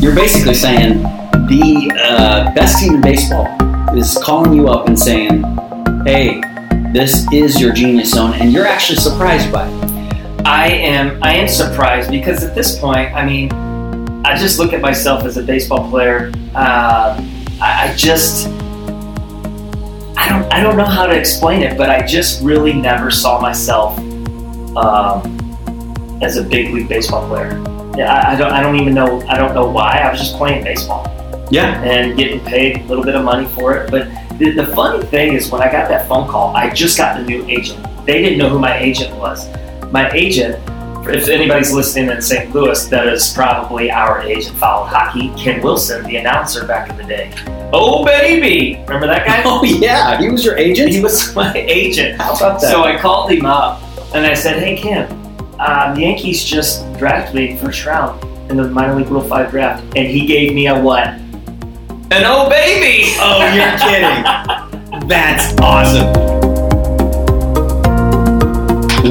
you're basically saying the best team in baseball is calling you up and saying, hey, this is your genius zone, and you're actually surprised by it. I am surprised because at this point, I mean, I just look at myself as a baseball player. I don't know how to explain it, but I just really never saw myself as a big league baseball player. Yeah, I don't know why. I was just playing baseball. Yeah, and getting paid a little bit of money for it. But the funny thing is, when I got that phone call, I just got the new agent. They didn't know who my agent was. My agent, if anybody's listening in St. Louis, that is probably our agent followed hockey, Ken Wilson, the announcer back in the day. Oh, baby! Remember that guy? Oh, yeah. He was your agent? He was my agent. How about that? So I called him up, and I said, hey, Ken, the Yankees just drafted me first round in the minor league Rule 5 draft, and he gave me a what? An oh, baby! Oh, you're kidding. That's awesome.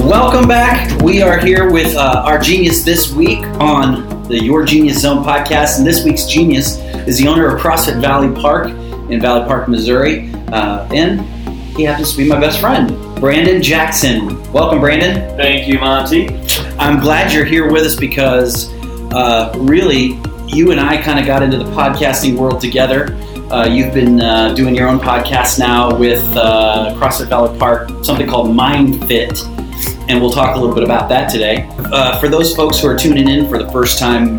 Welcome back. We are here with our genius this week on the Your Genius Zone podcast. And this week's genius is the owner of CrossFit Valley Park in Valley Park, Missouri. And he happens to be my best friend, Brandon Jackson. Welcome, Brandon. Thank you, Monty. I'm glad you're here with us because really you and I kind of got into the podcasting world together. You've been doing your own podcast now with CrossFit Valley Park, something called Mind Fit. And we'll talk a little bit about that today. For those folks who are tuning in for the first time,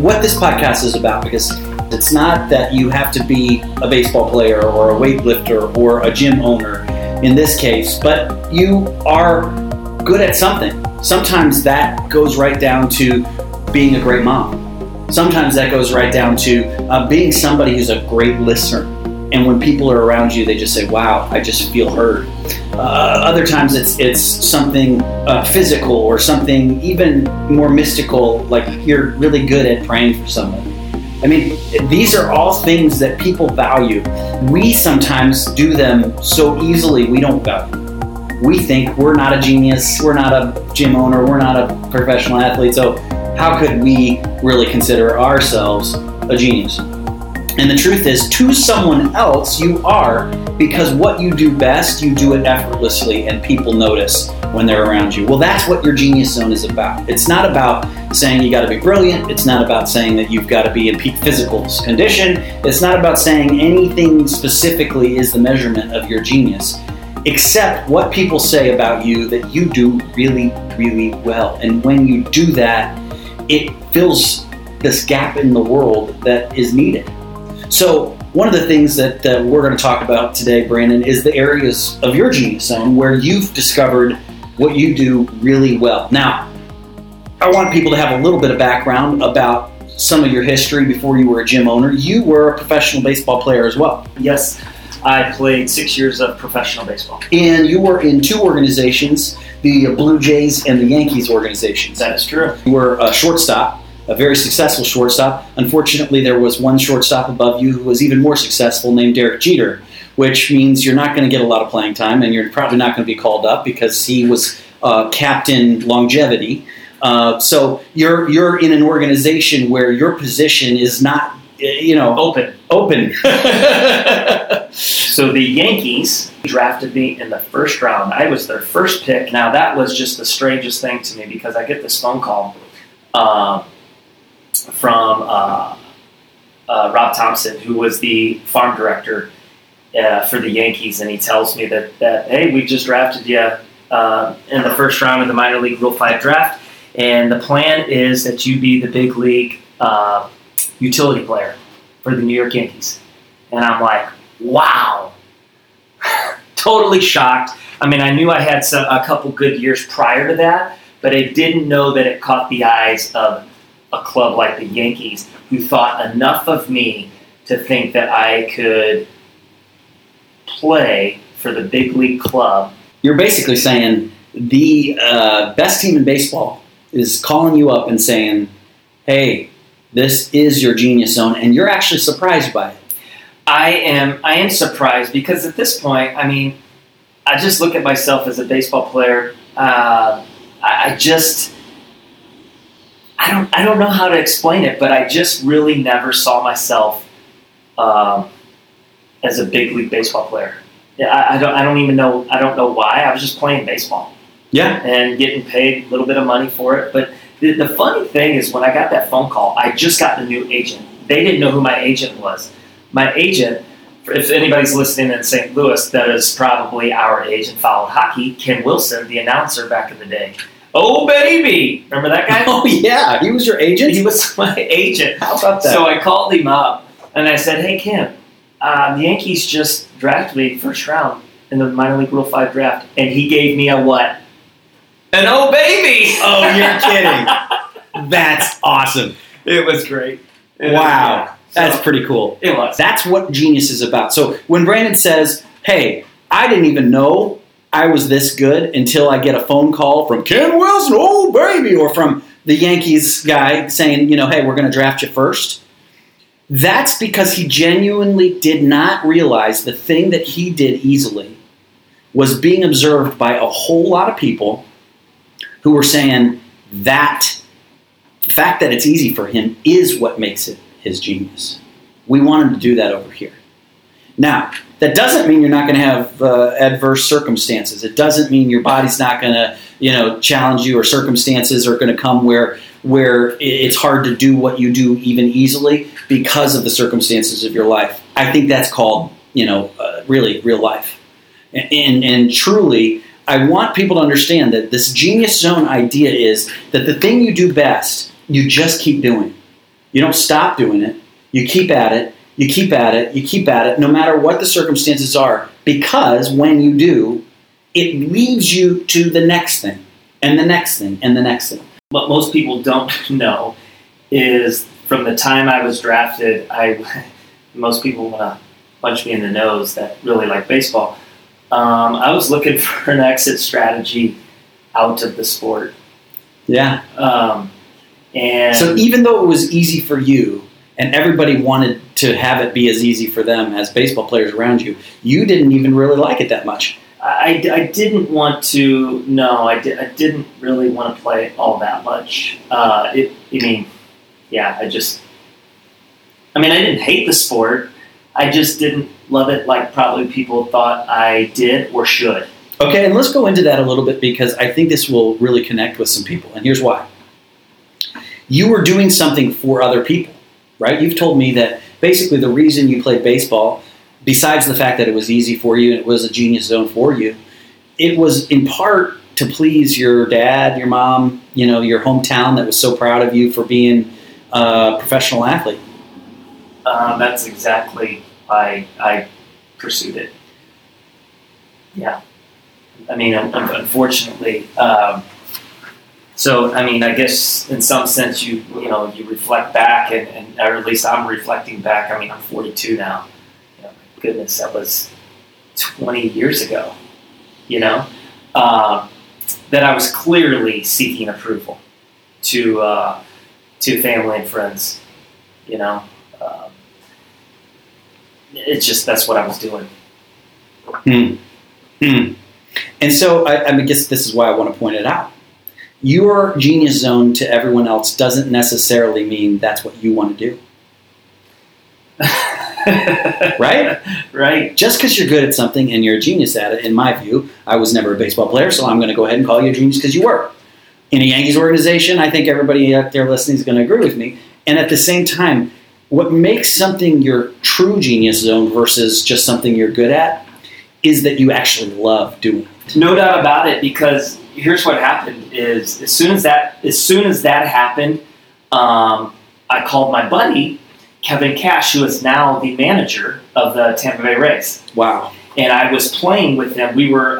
what this podcast is about, because it's not that you have to be a baseball player or a weightlifter or a gym owner in this case, but you are good at something. Sometimes that goes right down to being a great mom. Sometimes that goes right down to being somebody who's a great listener. And when people are around you, they just say, wow, I just feel heard. Other times it's something physical or something even more mystical, like you're really good at praying for someone. I mean, these are all things that people value. We sometimes do them so easily we don't value. We think we're not a genius, we're not a gym owner, we're not a professional athlete, so how could we really consider ourselves a genius? And the truth is, to someone else, you are, because what you do best, you do it effortlessly, and people notice when they're around you. Well, that's what your genius zone is about. It's not about saying you got to be brilliant. It's not about saying that you've got to be in peak physical condition. It's not about saying anything specifically is the measurement of your genius, except what people say about you that you do really, really well. And when you do that, it fills this gap in the world that is needed. So one of the things that we're going to talk about today, Brandon, is the areas of your genius zone where you've discovered what you do really well. Now, I want people to have a little bit of background about some of your history before you were a gym owner. You were a professional baseball player as well. Yes, I played 6 years of professional baseball. And you were in two organizations, the Blue Jays and the Yankees organizations. That is true. You were a shortstop. A very successful shortstop. Unfortunately, there was one shortstop above you who was even more successful named Derek Jeter, which means you're not going to get a lot of playing time and you're probably not going to be called up because he was captain longevity. So you're in an organization where your position is not, open. So the Yankees drafted me in the first round. I was their first pick. Now that was just the strangest thing to me because I get this phone call from Rob Thompson, who was the farm director for the Yankees, and he tells me that hey, we just drafted you in the first round of the minor league Rule 5 draft, and the plan is that you be the big league utility player for the New York Yankees. And I'm like, wow. Totally shocked. I mean, I knew I had a couple good years prior to that, but I didn't know that it caught the eyes of a club like the Yankees, who thought enough of me to think that I could play for the big league club. You're basically saying the best team in baseball is calling you up and saying, hey, this is your genius zone, and you're actually surprised by it. I am surprised because at this point, I mean, I just look at myself as a baseball player. I just... I don't know how to explain it, but I just really never saw myself as a big league baseball player. Yeah, I don't know why. I was just playing baseball. Yeah, and getting paid a little bit of money for it. But the funny thing is, when I got that phone call, I just got the new agent. They didn't know who my agent was. My agent, if anybody's listening in St. Louis, that is probably our agent followed hockey, Ken Wilson, the announcer back in the day. Oh, baby! Remember that guy? Oh, yeah. He was your agent? He was my agent. How about that? So I called him up, and I said, hey, Ken, the Yankees just drafted me first round in the minor league Rule 5 draft, and he gave me a what? An oh, baby! Oh, you're kidding. That's awesome. It was great. It wow. Was, yeah. So, that's pretty cool. It was. That's what genius is about. So when Brandon says, hey, I didn't even know I was this good until I get a phone call from Ken Wilson, oh baby, or from the Yankees guy saying, you know, hey, we're going to draft you first. That's because he genuinely did not realize the thing that he did easily was being observed by a whole lot of people who were saying that the fact that it's easy for him is what makes it his genius. We want him to do that over here. Now, that doesn't mean you're not going to have adverse circumstances. It doesn't mean your body's not going to, you know, challenge you, or circumstances are going to come where it's hard to do what you do even easily because of the circumstances of your life. I think that's called, you know, really real life. And truly, I want people to understand that this genius zone idea is that the thing you do best, you just keep doing. You don't stop doing it. You keep at it. You keep at it. You keep at it, no matter what the circumstances are, because when you do, it leads you to the next thing and the next thing and the next thing. What most people don't know is from the time I was drafted, most people want to punch me in the nose that really like baseball. I was looking for an exit strategy out of the sport. Yeah. And so even though it was easy for you and everybody wanted to have it be as easy for them as baseball players around you, you didn't even really like it that much. I didn't really want to play all that much. I didn't hate the sport. I just didn't love it like probably people thought I did or should. Okay, and let's go into that a little bit because I think this will really connect with some people, and here's why. You were doing something for other people, right? You've told me that basically the reason you played baseball, besides the fact that it was easy for you and it was a genius zone for you, it was in part to please your dad, your mom, you know, your hometown that was so proud of you for being a professional athlete. That's exactly why I pursued it. Yeah. I mean, unfortunately, I guess in some sense you reflect back and or at least I'm reflecting back. I mean, I'm 42 now. You know, my goodness, that was 20 years ago, that I was clearly seeking approval to family and friends, it's just that's what I was doing. And so I guess this is why I want to point it out. Your genius zone to everyone else doesn't necessarily mean that's what you want to do. Right? Right. Just because you're good at something and you're a genius at it, in my view, I was never a baseball player, so I'm going to go ahead and call you a genius because you were. In a Yankees organization, I think everybody out there listening is going to agree with me. And at the same time, what makes something your true genius zone versus just something you're good at is that you actually love doing it. No doubt about it, because here's what happened is as soon as that happened, I called my buddy, Kevin Cash, who is now the manager of the Tampa Bay Rays. Wow. And I was playing with him. We were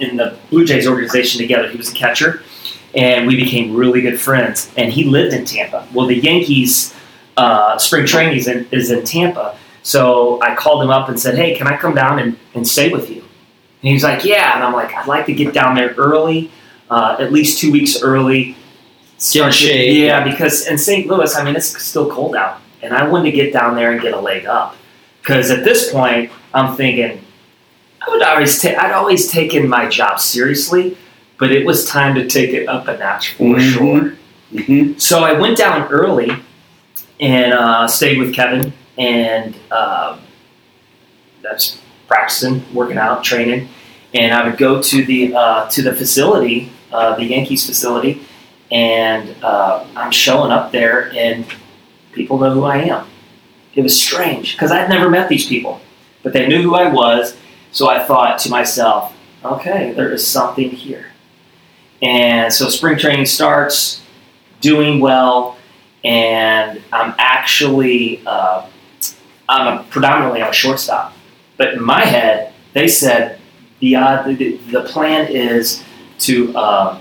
in the Blue Jays organization together. He was a catcher, and we became really good friends. And he lived in Tampa. Well, the Yankees... spring training is in Tampa. So I called him up and said, hey, can I come down and stay with you? And he's like, yeah. And I'm like, I'd like to get down there early, at least 2 weeks early. Get shade. Yeah, because in St. Louis, I mean, it's still cold out. And I wanted to get down there and get a leg up. Because at this point, I'm thinking, I'd always taken my job seriously, but it was time to take it up a notch for sure. Mm-hmm. So I went down early and stayed with Kevin, and that's practicing, working out, training. And I would go to the facility, the Yankees facility, and I'm showing up there, and people know who I am. It was strange because I'd never met these people, but they knew who I was. So I thought to myself, okay, there is something here. And so spring training starts, doing well, and I'm actually I'm a shortstop. But in my head, they said the plan is to have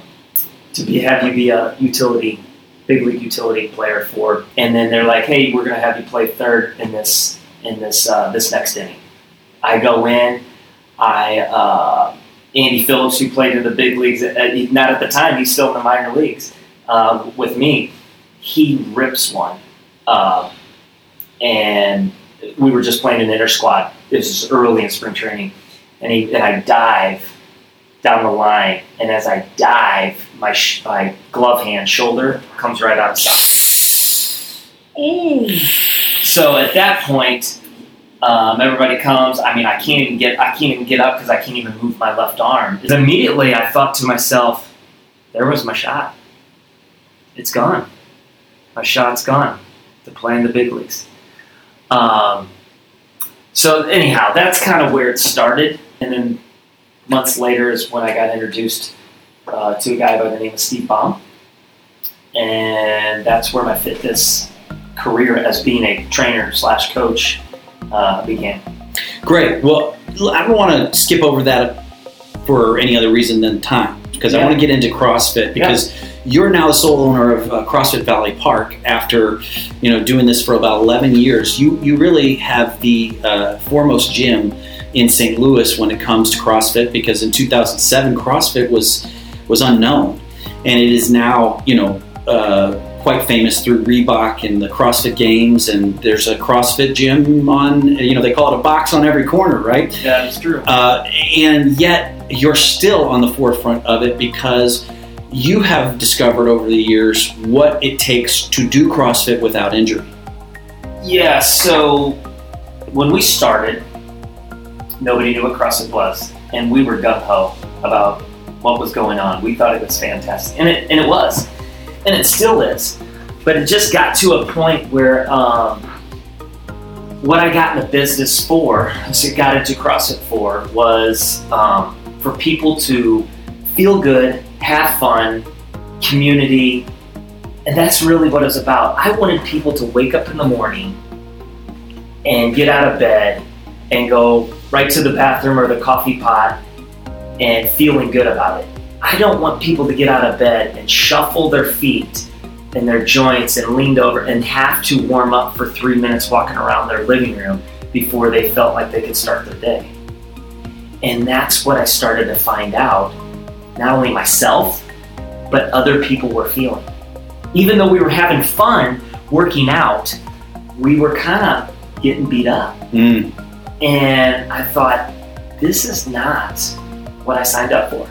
you be a utility, big league utility player for, and then they're like, hey, we're going to have you play third in this next inning. I go in. Andy Phillips, who played in the big leagues, not at the time, he's still in the minor leagues with me. He rips one, and we were just playing an inter squad. This is early in spring training, and I dive down the line, and as I dive, my glove hand shoulder comes right out of socket. Ooh. So at that point, everybody comes. I mean, I can't even get up because I can't even move my left arm. And immediately, I thought to myself, "There was my shot. It's gone. My shot's gone to play in the big leagues." So anyhow, that's kind of where it started. And then months later is when I got introduced to a guy by the name of Steve Baum, and that's where my fitness career as being a trainer/coach. Began. Great. Well, I don't want to skip over that for any other reason than time, because I want to get into CrossFit, because you're now the sole owner of CrossFit Valley Park after, doing this for about 11 years. You really have the foremost gym in St. Louis when it comes to CrossFit, because in 2007, CrossFit was unknown, and it is now, quite famous through Reebok and the CrossFit Games, and there's a CrossFit gym on, they call it a box on every corner, right? Yeah, that's true. And yet you're still on the forefront of it, because you have discovered over the years what it takes to do CrossFit without injury. Yeah, so when we started, nobody knew what CrossFit was, and we were gung-ho about what was going on. We thought it was fantastic, and it was. And it still is, but it just got to a point where what I got in the business for, got into CrossFit for, was for people to feel good, have fun, community, and that's really what it was about. I wanted people to wake up in the morning and get out of bed and go right to the bathroom or the coffee pot and feeling good about it. I don't want people to get out of bed and shuffle their feet and their joints and leaned over and have to warm up for 3 minutes walking around their living room before they felt like they could start their day. And that's what I started to find out, not only myself, but other people were feeling. Even though we were having fun working out, we were kind of getting beat up. Mm. And I thought, this is not what I signed up for.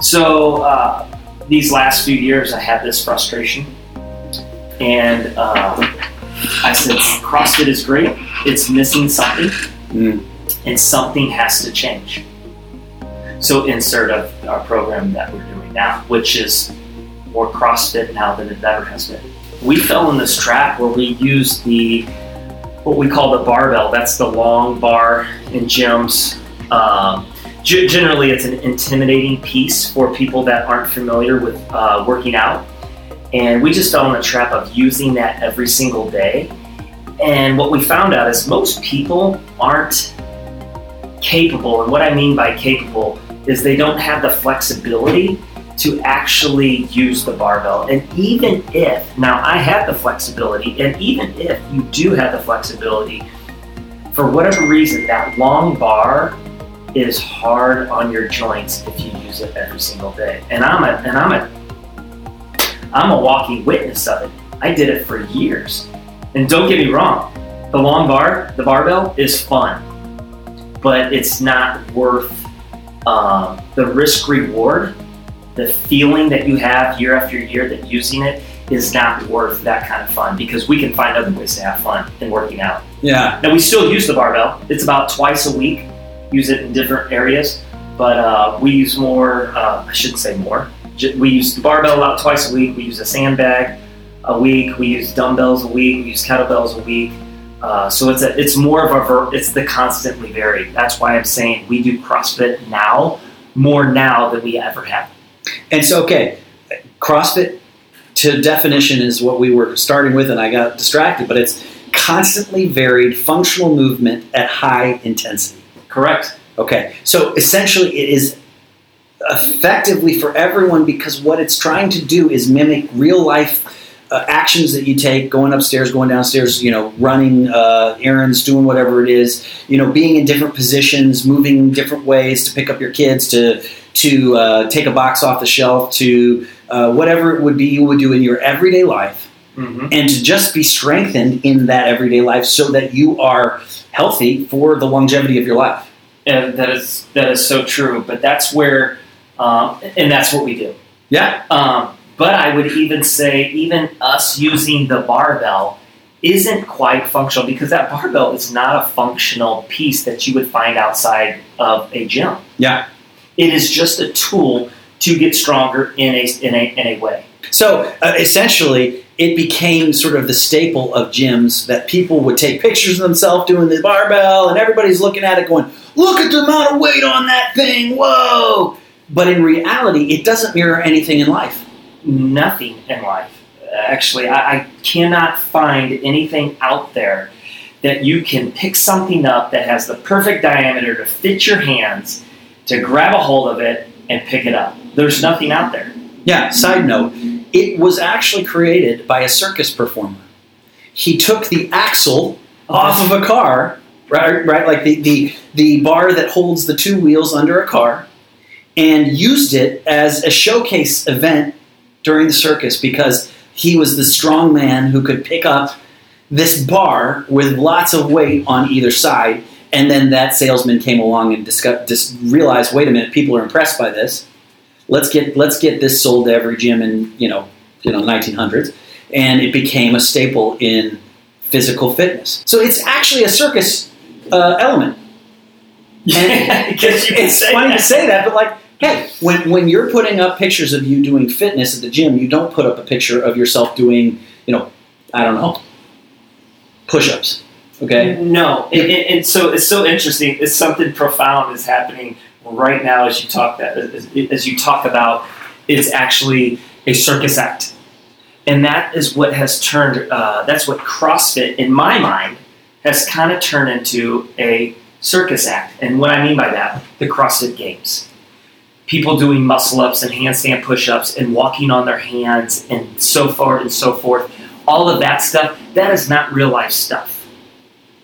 So these last few years, I had this frustration, and I said, CrossFit is great, it's missing something, and something has to change. So insert our program that we're doing now, which is more CrossFit now than it ever has been. We fell in this trap where we used what we call the barbell. That's the long bar in gyms. Generally, it's an intimidating piece for people that aren't familiar with working out. And we just fell in the trap of using that every single day. And what we found out is most people aren't capable. And what I mean by capable is they don't have the flexibility to actually use the barbell. And even if, now I have the flexibility, and even if you do have the flexibility, for whatever reason, that long bar is hard on your joints if you use it every single day. And I'm a walking witness of it. I did it for years. And don't get me wrong, the long bar, the barbell is fun, but it's not worth the risk reward The feeling that you have year after year that using it is not worth that kind of fun, because we can find other ways to have fun in working out. Yeah. Now, we still use the barbell. It's about twice a week. Use it in different areas, but we use more, I shouldn't say more. We use the barbell about twice a week. We use a sandbag a week. We use dumbbells a week. We use kettlebells a week. So it's more of it's the constantly varied. That's why I'm saying we do CrossFit now than we ever have. And so, okay, CrossFit to definition is what we were starting with, and I got distracted, but it's constantly varied functional movement at high intensity. Correct. Okay. So essentially it is effectively for everyone, because what it's trying to do is mimic real life actions that you take, going upstairs, going downstairs, running errands, doing whatever it is, being in different positions, moving different ways to pick up your kids, to take a box off the shelf, to whatever it would be you would do in your everyday life. Mm-hmm. And to just be strengthened in that everyday life so that you are healthy for the longevity of your life. And that is so true. But that's where, and that's what we do. Yeah. But I would even say even us using the barbell isn't quite functional, because that barbell is not a functional piece that you would find outside of a gym. Yeah. It is just a tool to get stronger in a way. So essentially, it became sort of the staple of gyms that people would take pictures of themselves doing the barbell, and everybody's looking at it going, look at the amount of weight on that thing, whoa! But in reality, it doesn't mirror anything in life. Nothing in life. Actually, I cannot find anything out there that you can pick something up that has the perfect diameter to fit your hands, to grab a hold of it and pick it up. There's nothing out there. Yeah, side note, it was actually created by a circus performer. He took the axle off of a car, right? Like the bar that holds the two wheels under a car, and used it as a showcase event during the circus, because he was the strong man who could pick up this bar with lots of weight on either side. And then that salesman came along and realized, wait a minute, people are impressed by this. Let's get this sold to every gym in the 1900s, and it became a staple in physical fitness. So it's actually a circus element. And it's funny to say that, but like, hey, when you're putting up pictures of you doing fitness at the gym, you don't put up a picture of yourself doing push-ups. Okay. No, and so it's so interesting. It's something profound is happening right now as you talk about, it's actually a circus act, and that is what has turned. That's what CrossFit, in my mind, has kind of turned into a circus act. And what I mean by that, the CrossFit Games, people doing muscle ups and handstand push ups and walking on their hands and so forth and so forth. All of that stuff that is not real life stuff.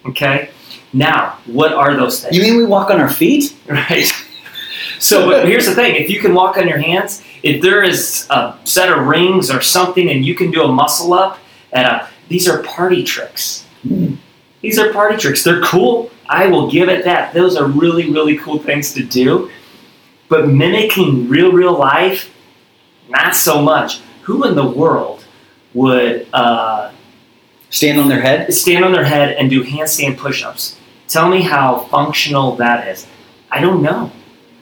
Okay, now what are those things? You mean we walk on our feet, right? So here's the thing: if you can walk on your hands, if there is a set of rings or something, and you can do a muscle up, these are party tricks. These are party tricks. They're cool. I will give it that. Those are really, really cool things to do. But mimicking real life, not so much. Who in the world would? Stand on their head? Stand on their head and do handstand push-ups. Tell me how functional that is. I don't know.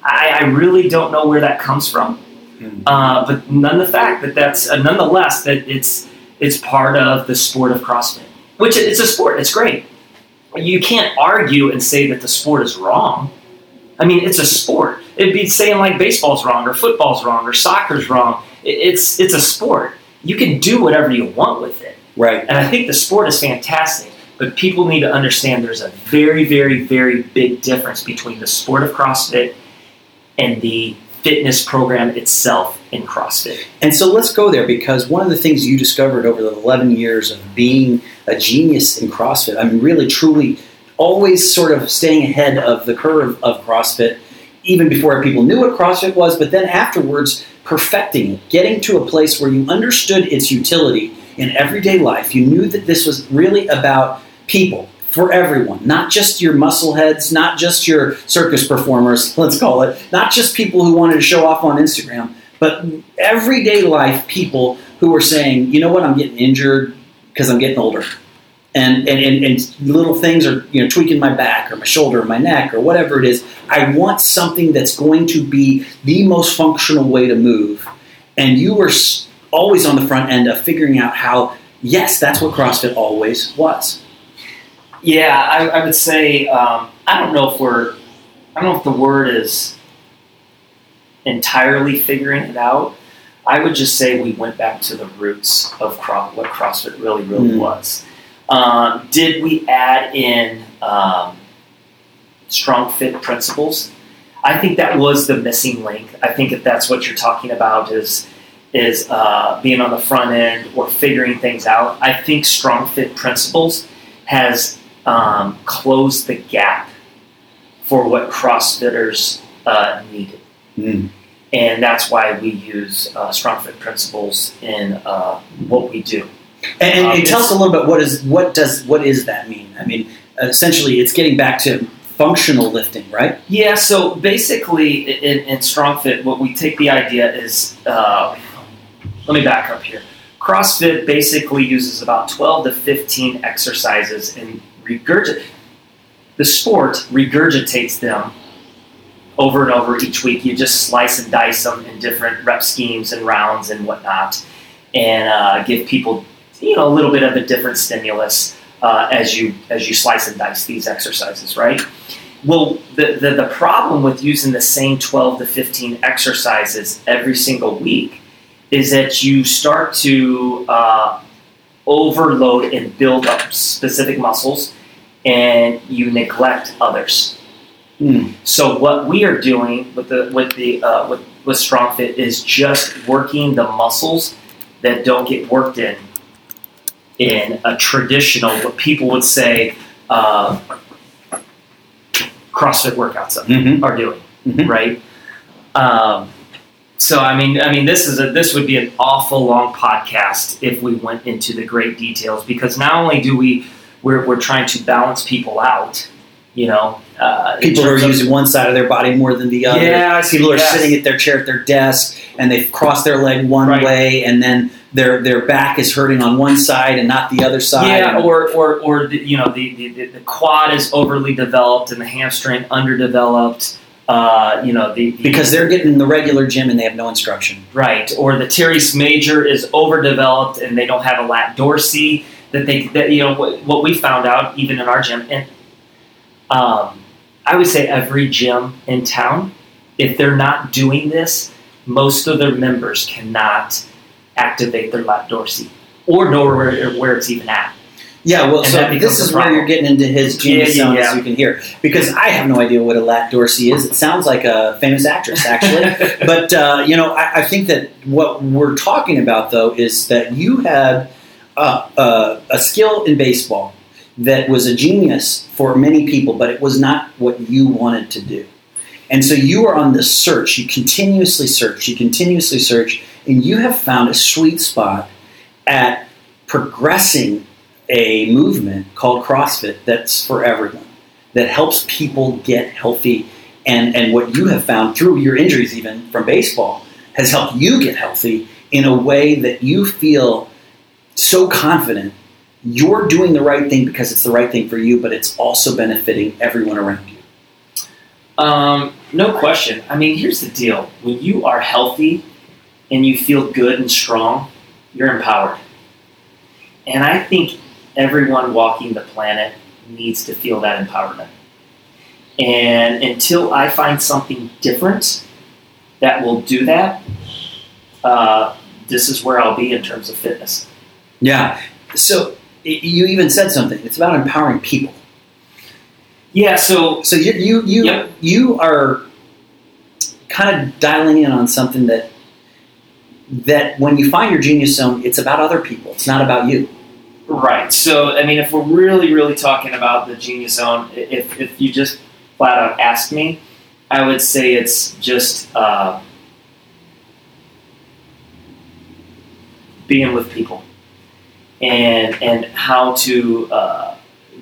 I really don't know where that comes from. Mm-hmm. But nonetheless, that it's part of the sport of CrossFit, which it's a sport. It's great. You can't argue and say that the sport is wrong. I mean, it's a sport. It'd be saying like baseball's wrong or football's wrong or soccer's wrong. It's a sport. You can do whatever you want with it. Right. And I think the sport is fantastic, but people need to understand there's a very, very, very big difference between the sport of CrossFit and the fitness program itself in CrossFit. And so let's go there, because one of the things you discovered over the 11 years of being a genius in CrossFit, I mean, really, truly, always sort of staying ahead of the curve of CrossFit, even before people knew what CrossFit was, but then afterwards perfecting it, getting to a place where you understood its utility in everyday life. You knew that this was really about people, for everyone, not just your muscle heads, not just your circus performers, let's call it, not just people who wanted to show off on Instagram, But everyday life people who are saying, you know what, I'm getting injured because I'm getting older. And little things are, you know, tweaking my back or my shoulder or my neck or whatever it is. I want something that's going to be the most functional way to move. And you were always on the front end of figuring out how, yes, that's what CrossFit always was. Yeah, I would say, I don't know if the word is entirely figuring it out. I would just say we went back to the roots of what CrossFit really was. Did we add in strong fit principles? I think that was the missing link. I think if that's what you're talking about is being on the front end or figuring things out, I think strong fit principles has closed the gap for what CrossFitters needed. Mm. And that's why we use StrongFit principles in what we do. And tell us a little bit what does that mean? I mean, essentially, it's getting back to functional lifting, right? Yeah. So basically, in StrongFit, what we take the idea is, let me back up here. CrossFit basically uses about 12 to 15 exercises and the sport regurgitates them over and over each week. You just slice and dice them in different rep schemes and rounds and whatnot, and give people, you know, a little bit of a different stimulus as you slice and dice these exercises, right? Well, the problem with using the same 12 to 15 exercises every single week is that you start to overload and build up specific muscles, and you neglect others. Mm. So what we are doing with StrongFit is just working the muscles that don't get worked in a traditional, what people would say, CrossFit workouts are doing, right? So I mean, this would be an awful long podcast if we went into the great details, because not only do we're trying to balance people out. You know, people are using one side of their body more than the other. Yeah, people are sitting at their chair at their desk and they've crossed their leg one way, and then their back is hurting on one side and not the other side. Yeah, or you know, the quad is overly developed and the hamstring underdeveloped. You know, because they're getting the regular gym and they have no instruction. Right, or the teres major is overdeveloped and they don't have a lat dorsi. That you know what we found out even in our gym. And I would say every gym in town, if they're not doing this, most of their members cannot activate their lat dorsi or know where it's even at. Yeah, well, so this is where you're getting into his genius zone, as you can hear, because I have no idea what a lat dorsi is. It sounds like a famous actress, actually. But, you know, I think that what we're talking about, though, is that you had a skill in baseball that was a genius for many people, but it was not what you wanted to do. And so you were on this search. You continuously search, and you have found a sweet spot at progressing a movement called CrossFit that's for everyone, that helps people get healthy. And what you have found through your injuries, even from baseball, has helped you get healthy in a way that you feel so confident you're doing the right thing because it's the right thing for you, but it's also benefiting everyone around you. No question. I mean, here's the deal. When you are healthy and you feel good and strong, you're empowered. And I think everyone walking the planet needs to feel that empowerment. And until I find something different that will do that, this is where I'll be in terms of fitness. Yeah. So you even said something. It's about empowering people. Yeah. So you are kind of dialing in on something that when you find your genius zone, it's about other people. It's not about you. Right. So I mean, if we're really, really talking about the genius zone, if you just flat out ask me, I would say it's just being with people. And how to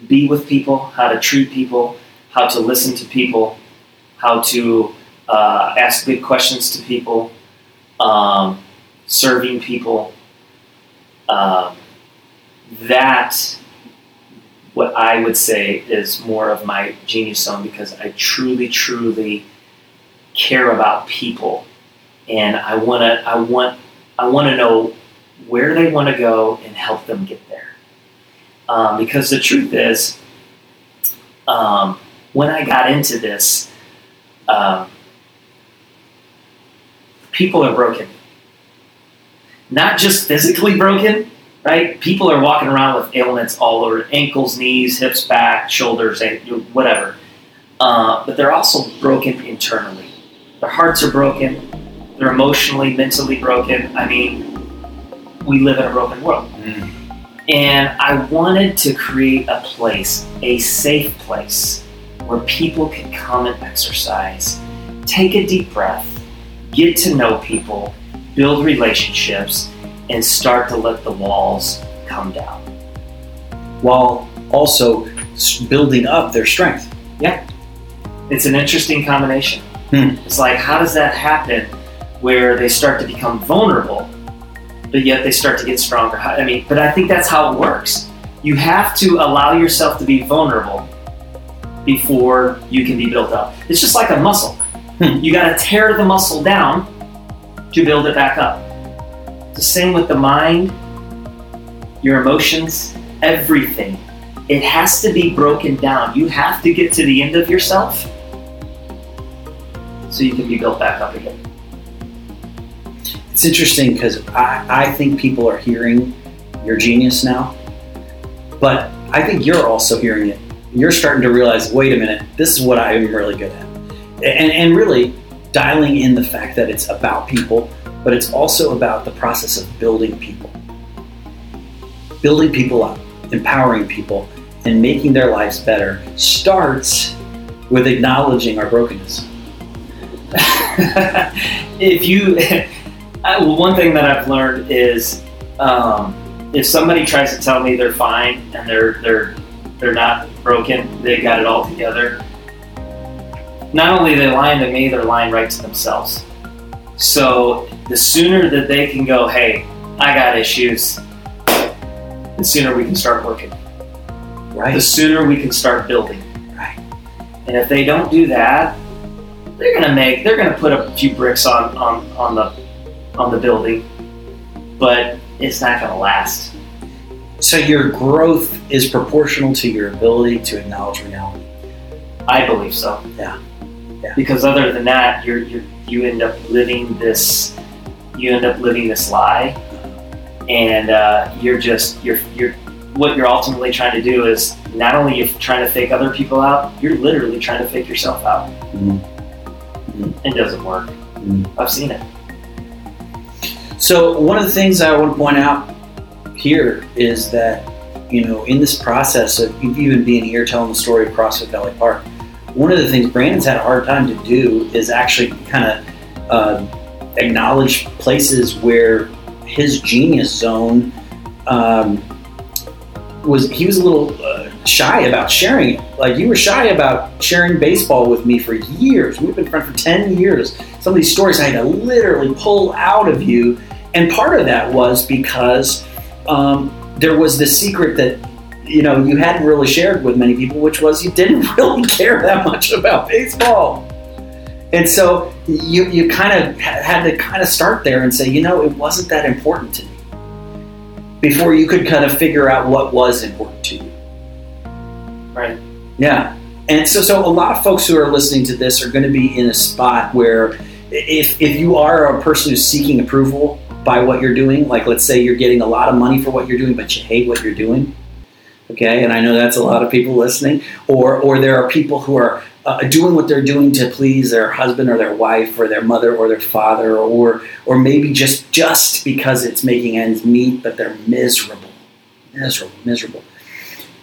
be with people, how to treat people, how to listen to people, how to ask good questions to people, serving people. That, what I would say, is more of my genius zone, because I truly, truly care about people, and I want to know where they want to go and help them get there. Because the truth is, when I got into this, people are broken. Not just physically broken, right? People are walking around with ailments all over, ankles, knees, hips, back, shoulders, whatever. But they're also broken internally. Their hearts are broken. They're emotionally, mentally broken. I mean, we live in a broken world. And I wanted to create a place, a safe place, where people could come and exercise, take a deep breath, get to know people, build relationships, and start to let the walls come down. While also building up their strength. Yeah. It's an interesting combination. It's like, how does that happen where they start to become vulnerable, but yet they start to get stronger? I mean, but I think that's how it works. You have to allow yourself to be vulnerable before you can be built up. It's just like a muscle. You gotta tear the muscle down to build it back up. It's the same with the mind, your emotions, everything. It has to be broken down. You have to get to the end of yourself so you can be built back up again. It's interesting because I think people are hearing your genius now, but I think you're also hearing it. You're starting to realize, wait a minute, this is what I am really good at. And really dialing in the fact that it's about people, but it's also about the process of building people up, empowering people, and making their lives better starts with acknowledging our brokenness. One thing that I've learned is, if somebody tries to tell me they're fine and they're not broken, they got it all together, not only are they lying to me, they're lying right to themselves. So the sooner that they can go, hey, I got issues, the sooner we can start working. Right. The sooner we can start building. Right. And if they don't do that, they're gonna put a few bricks on the building, but it's not going to last. So your growth is proportional to your ability to acknowledge reality. I believe so. Yeah. Because other than that, you end up living this lie, and what you're ultimately trying to do is not only you're trying to fake other people out, you're literally trying to fake yourself out. Mm-hmm. It doesn't work. Mm-hmm. I've seen it. So one of the things I want to point out here is that, in this process of even being here telling the story of CrossFit Valley Park, one of the things Brandon's had a hard time to do is actually kind of acknowledge places where his genius zone he was a little shy about sharing it. Like, you were shy about sharing baseball with me for years. We've been friends for 10 years. Some of these stories I had to literally pull out of you. And part of that was because there was this secret that, you hadn't really shared with many people, which was you didn't really care that much about baseball. And so you kind of had to kind of start there and say, it wasn't that important to me, before you could kind of figure out what was important to you. Right. Yeah. And so a lot of folks who are listening to this are going to be in a spot where if you are a person who's seeking approval by what you're doing, like let's say you're getting a lot of money for what you're doing, but you hate what you're doing. Okay. And I know that's a lot of people listening, or there are people who are doing what they're doing to please their husband or their wife or their mother or their father, or maybe just because it's making ends meet, but they're miserable.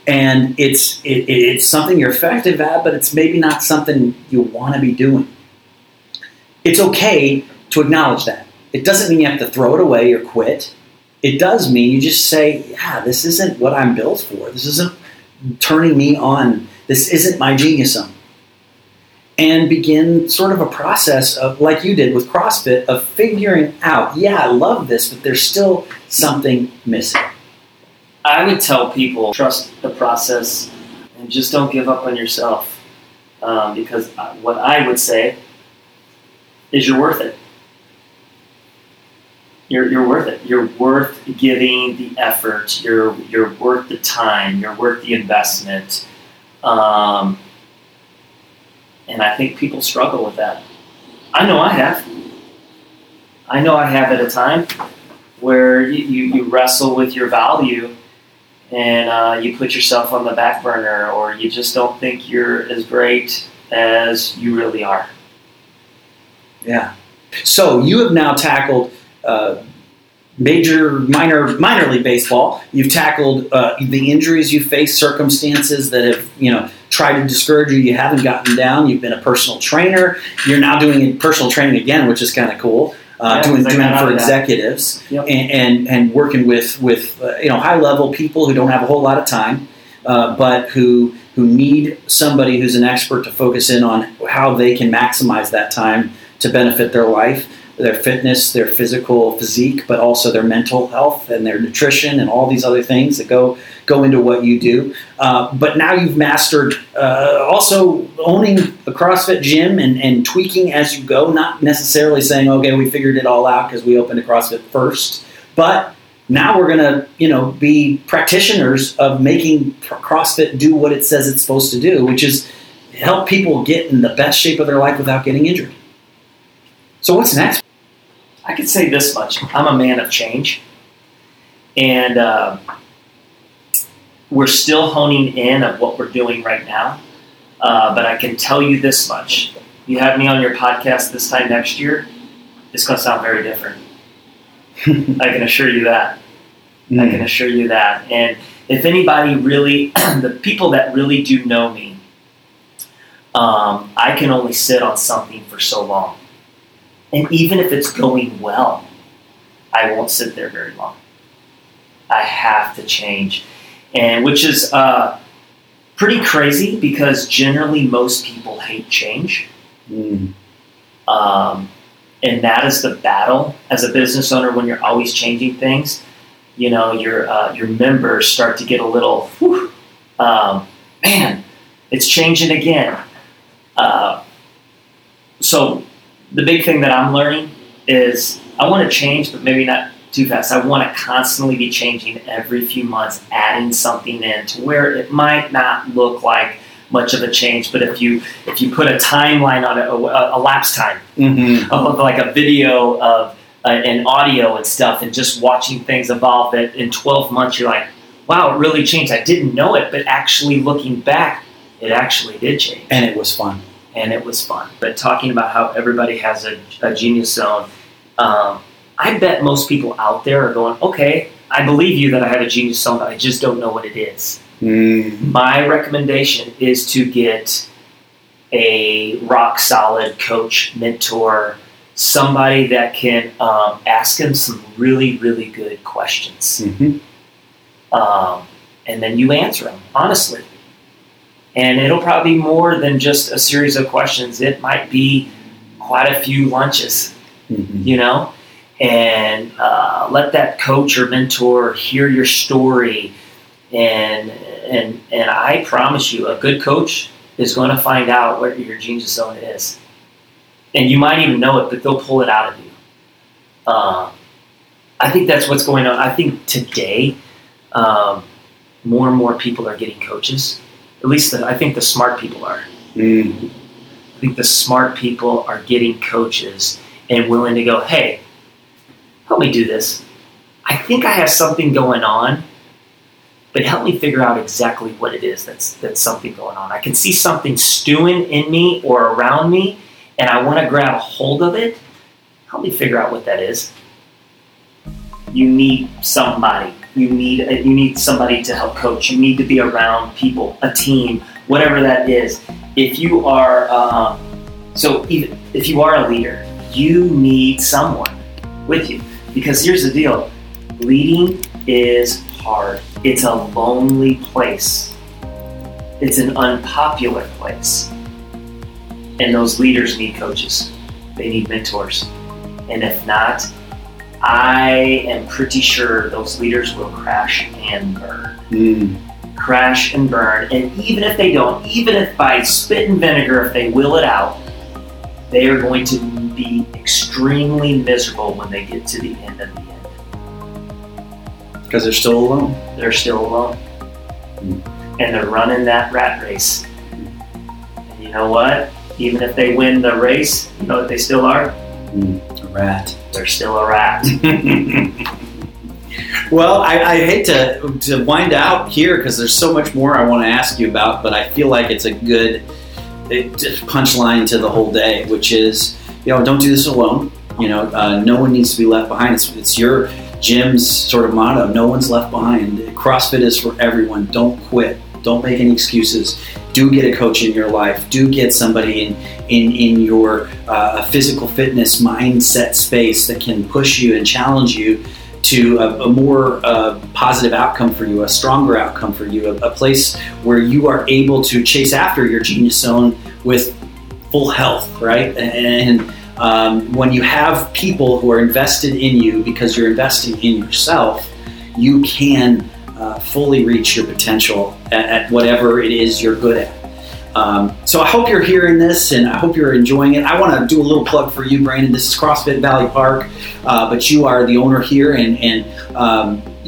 And it's something you're effective at, but it's maybe not something you want to be doing. It's okay to acknowledge that. It doesn't mean you have to throw it away or quit. It does mean you just say, yeah, this isn't what I'm built for. This isn't turning me on. This isn't my genius zone. and begin sort of a process of, like you did with CrossFit, of figuring out, yeah, I love this, but there's still something missing? I would tell people, trust the process and just don't give up on yourself. Because what I would say is you're worth it. You're worth it. You're worth giving the effort. You're worth the time. You're worth the investment. And I think people struggle with that. I know I have. At a time where you wrestle with your value and you put yourself on the back burner, or you just don't think you're as great as you really are. Yeah. So you have now tackled minor league baseball. You've tackled the injuries you face, circumstances that have, tried to discourage you. You haven't gotten down. You've been a personal trainer. You're now doing personal training again, which is kind of cool. Doing for executives, yep. and working with high level people who don't have a whole lot of time, but who need somebody who's an expert to focus in on how they can maximize that time to benefit their life, their fitness, their physical physique, but also their mental health and their nutrition and all these other things that go into what you do. But now you've mastered also owning a CrossFit gym and tweaking as you go, not necessarily saying, okay, we figured it all out because we opened a CrossFit first. But now we're going to be practitioners of making CrossFit do what it says it's supposed to do, which is help people get in the best shape of their life without getting injured. So what's next? I could say this much. I'm a man of change. And we're still honing in on what we're doing right now. But I can tell you this much. You have me on your podcast this time next year, it's going to sound very different. I can assure you that. I can assure you that. And if anybody really, the people that really do know me, I can only sit on something for so long. And even if it's going well, I won't sit there very long. I have to change. And which is pretty crazy, because generally most people hate change. Mm. And that is the battle as a business owner when you're always changing things. Your members start to get a little, man, it's changing again. So the big thing that I'm learning is I want to change, but maybe not too fast. I want to constantly be changing every few months, adding something in to where it might not look like much of a change. But if you put a timeline on it, a lapse time, mm-hmm. of like a video of an audio and stuff, and just watching things evolve, that in 12 months you're like, wow, it really changed. I didn't know it, but actually looking back, it actually did change. And it was fun. But talking about how everybody has a genius zone, I bet most people out there are going, okay, I believe you that I have a genius zone, but I just don't know what it is. Mm. My recommendation is to get a rock solid coach, mentor, somebody that can ask them some really, really good questions. Mm-hmm. And then you answer them, honestly. And it'll probably be more than just a series of questions. It might be quite a few lunches, mm-hmm. And let that coach or mentor hear your story. And I promise you, a good coach is going to find out what your genius zone is. And you might even know it, but they'll pull it out of you. I think that's what's going on. I think today, more and more people are getting coaches. At least I think the smart people are. Mm. I think the smart people are getting coaches and willing to go, hey, help me do this. I think I have something going on, but help me figure out exactly what it is that's something going on. I can see something stewing in me or around me, and I want to grab a hold of it. Help me figure out what that is. You need somebody. You need somebody to help coach. You need to be around people, a team, whatever that is. If you are, even if you are a leader, you need someone with you. Because here's the deal, leading is hard. It's a lonely place. It's an unpopular place. And those leaders need coaches. They need mentors. And if not, I am pretty sure those leaders will crash and burn. Crash and burn. And even if they don't, even if by spit and vinegar, if they will it out, they are going to be extremely miserable when they get to the end of the end. Because they're still alone. They're still alone. And they're running that rat race. And you know what? Even if they win the race, you know what they still are? A rat. They're still a rat. Well, I hate to wind out here because there's so much more I want to ask you about, but I feel like it's a good punchline to the whole day, which is, you know, don't do this alone. You know, no one needs to be left behind. It's your gym's sort of motto. No one's left behind. CrossFit is for everyone. Don't quit. Don't make any excuses. Do get a coach in your life. Do get somebody in your physical fitness mindset space that can push you and challenge you to a more positive outcome for you, a stronger outcome for you, a place where you are able to chase after your genius zone with full health, right? And when you have people who are invested in you because you're investing in yourself, you can fully reach your potential at whatever it is you're good at. So I hope you're hearing this and I hope you're enjoying it. I want to do a little plug for you, Brandon. This is CrossFit Valley Park, but you are the owner here and you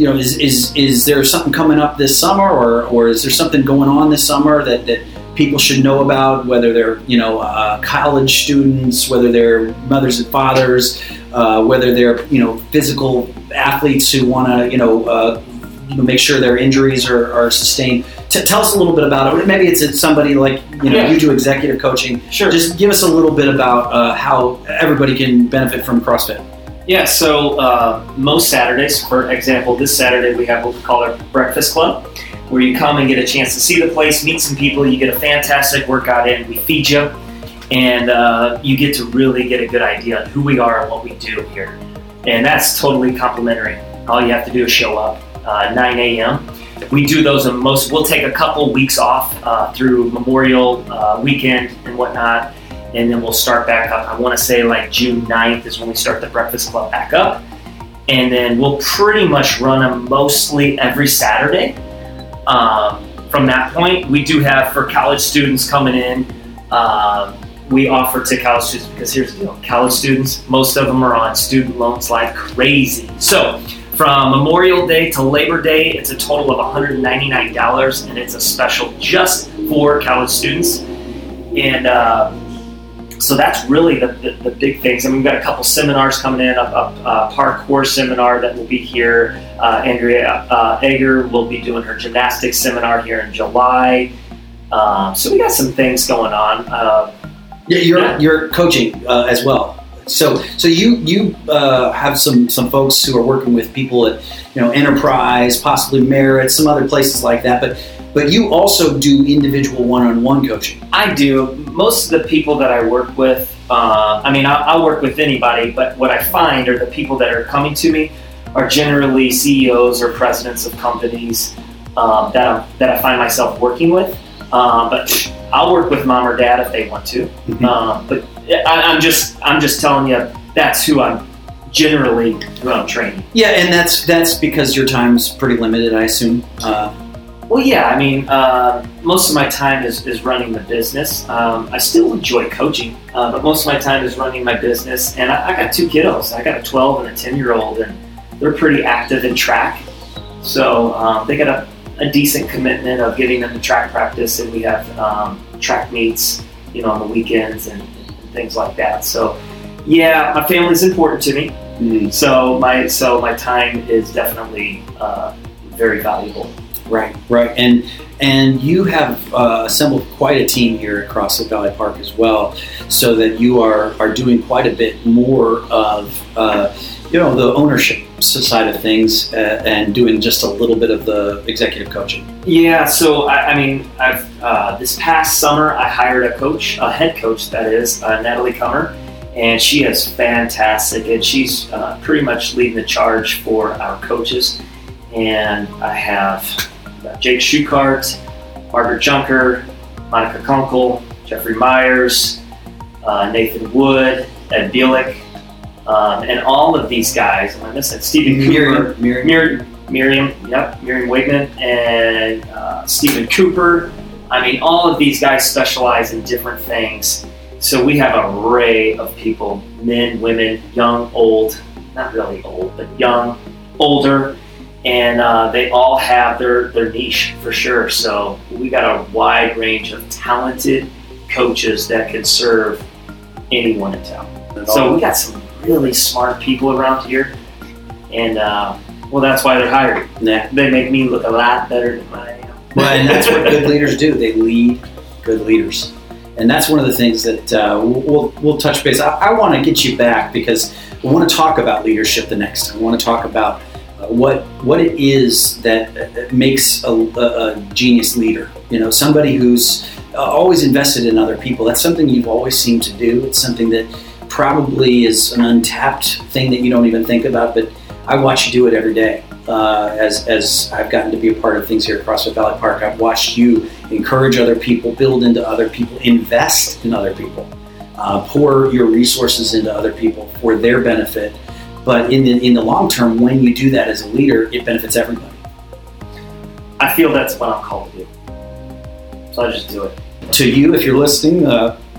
know, is there something coming up this summer or is there something going on this summer that people should know about, whether they're, you know, college students, whether they're mothers and fathers, whether they're, you know, physical athletes who want to, make sure their injuries are sustained. Tell us a little bit about it. Maybe it's somebody like, you do executive coaching. Sure. Just give us a little bit about how everybody can benefit from CrossFit. Yeah, so most Saturdays, for example, this Saturday we have what we call our Breakfast Club, where you come and get a chance to see the place, meet some people, you get a fantastic workout in, we feed you, and you get to really get a good idea of who we are and what we do here. And that's totally complimentary. All you have to do is show up. 9 a.m. We do those in most, we'll take a couple weeks off through Memorial weekend and whatnot, and then we'll start back up. I want to say like June 9th is when we start the Breakfast Club back up, and then we'll pretty much run them mostly every Saturday. From that point, we do have for college students coming in, we offer to college students because here's the deal, college students, most of them are on student loans like crazy. So, from Memorial Day to Labor Day, it's a total of $199, and it's a special just for college students. And so that's really the big things. I mean, we've got a couple seminars coming in, a parkour seminar that will be here. Andrea Egger will be doing her gymnastics seminar here in July. So we got some things going on. You're coaching as well. So you have some folks who are working with people at, Enterprise, possibly Merit, some other places like that, but you also do individual one-on-one coaching. I do. Most of the people that I work with, I'll work with anybody, but what I find are the people that are coming to me are generally CEOs or presidents of companies that I find myself working with, but I'll work with mom or dad if they want to, but I'm just telling you that's who I'm training. Yeah, and that's because your time's pretty limited, I assume. Most of my time is running the business. I still enjoy coaching, but most of my time is running my business. And I got two kiddos. I got a 12 and a 10-year-old, and they're pretty active in track. So they got a decent commitment of getting them to track practice, and we have track meets, on the weekends and things like that. So yeah, my family's important to me. So my time is definitely very valuable. Right. And you have assembled quite a team here at CrossFit Valley Park as well, so that you are doing quite a bit more of the ownership side of things and doing just a little bit of the executive coaching. Yeah, so I've this past summer I hired a head coach that is, Natalie Kummer, and she is fantastic, and she's pretty much leading the charge for our coaches. And I have Jake Shukart, Margaret Junker, Monica Kunkel, Jeffrey Myers, Nathan Wood, Ed Bielek, and all of these guys. Am I missing? Stephen Cooper, Miriam Wigman, and Stephen Cooper. I mean, all of these guys specialize in different things. So we have an array of people, men, women, young, old, not really old, but young, older, and they all have their niche for sure. So we got a wide range of talented coaches that can serve anyone in town. So we got some really smart people around here, and well, that's why they're hired. Yeah. They make me look a lot better than I am. Well, and that's what good leaders do. They lead good leaders. And that's one of the things that we'll touch base. I want to get you back because I want to talk about leadership the next time. I want to talk about what it is that makes a genius leader. You know, somebody who's always invested in other people. That's something you've always seemed to do. It's something that probably is an untapped thing that you don't even think about, but I watch you do it every day. As I've gotten to be a part of things here at CrossFit Valley Park, I've watched you encourage other people, build into other people, invest in other people, pour your resources into other people for their benefit. But in the long term, when you do that as a leader, it benefits everybody. I feel that's what I'm called to do. So I just do it. To you, if you're listening,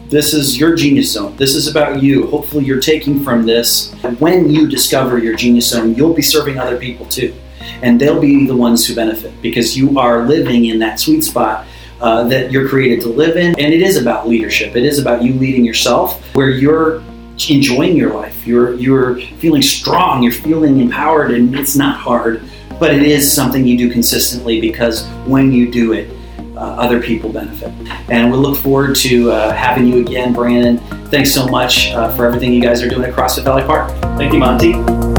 this is your genius zone. This is about you. Hopefully you're taking from this. When you discover your genius zone, you'll be serving other people too. And they'll be the ones who benefit because you are living in that sweet spot that you're created to live in. And it is about leadership. It is about you leading yourself where you're enjoying your life. You're feeling strong. You're feeling empowered, and it's not hard, but it is something you do consistently because when you do it, other people benefit. And we look forward to having you again, Brandon. Thanks so much for everything you guys are doing at CrossFit Valley Park. Thank you, Monty.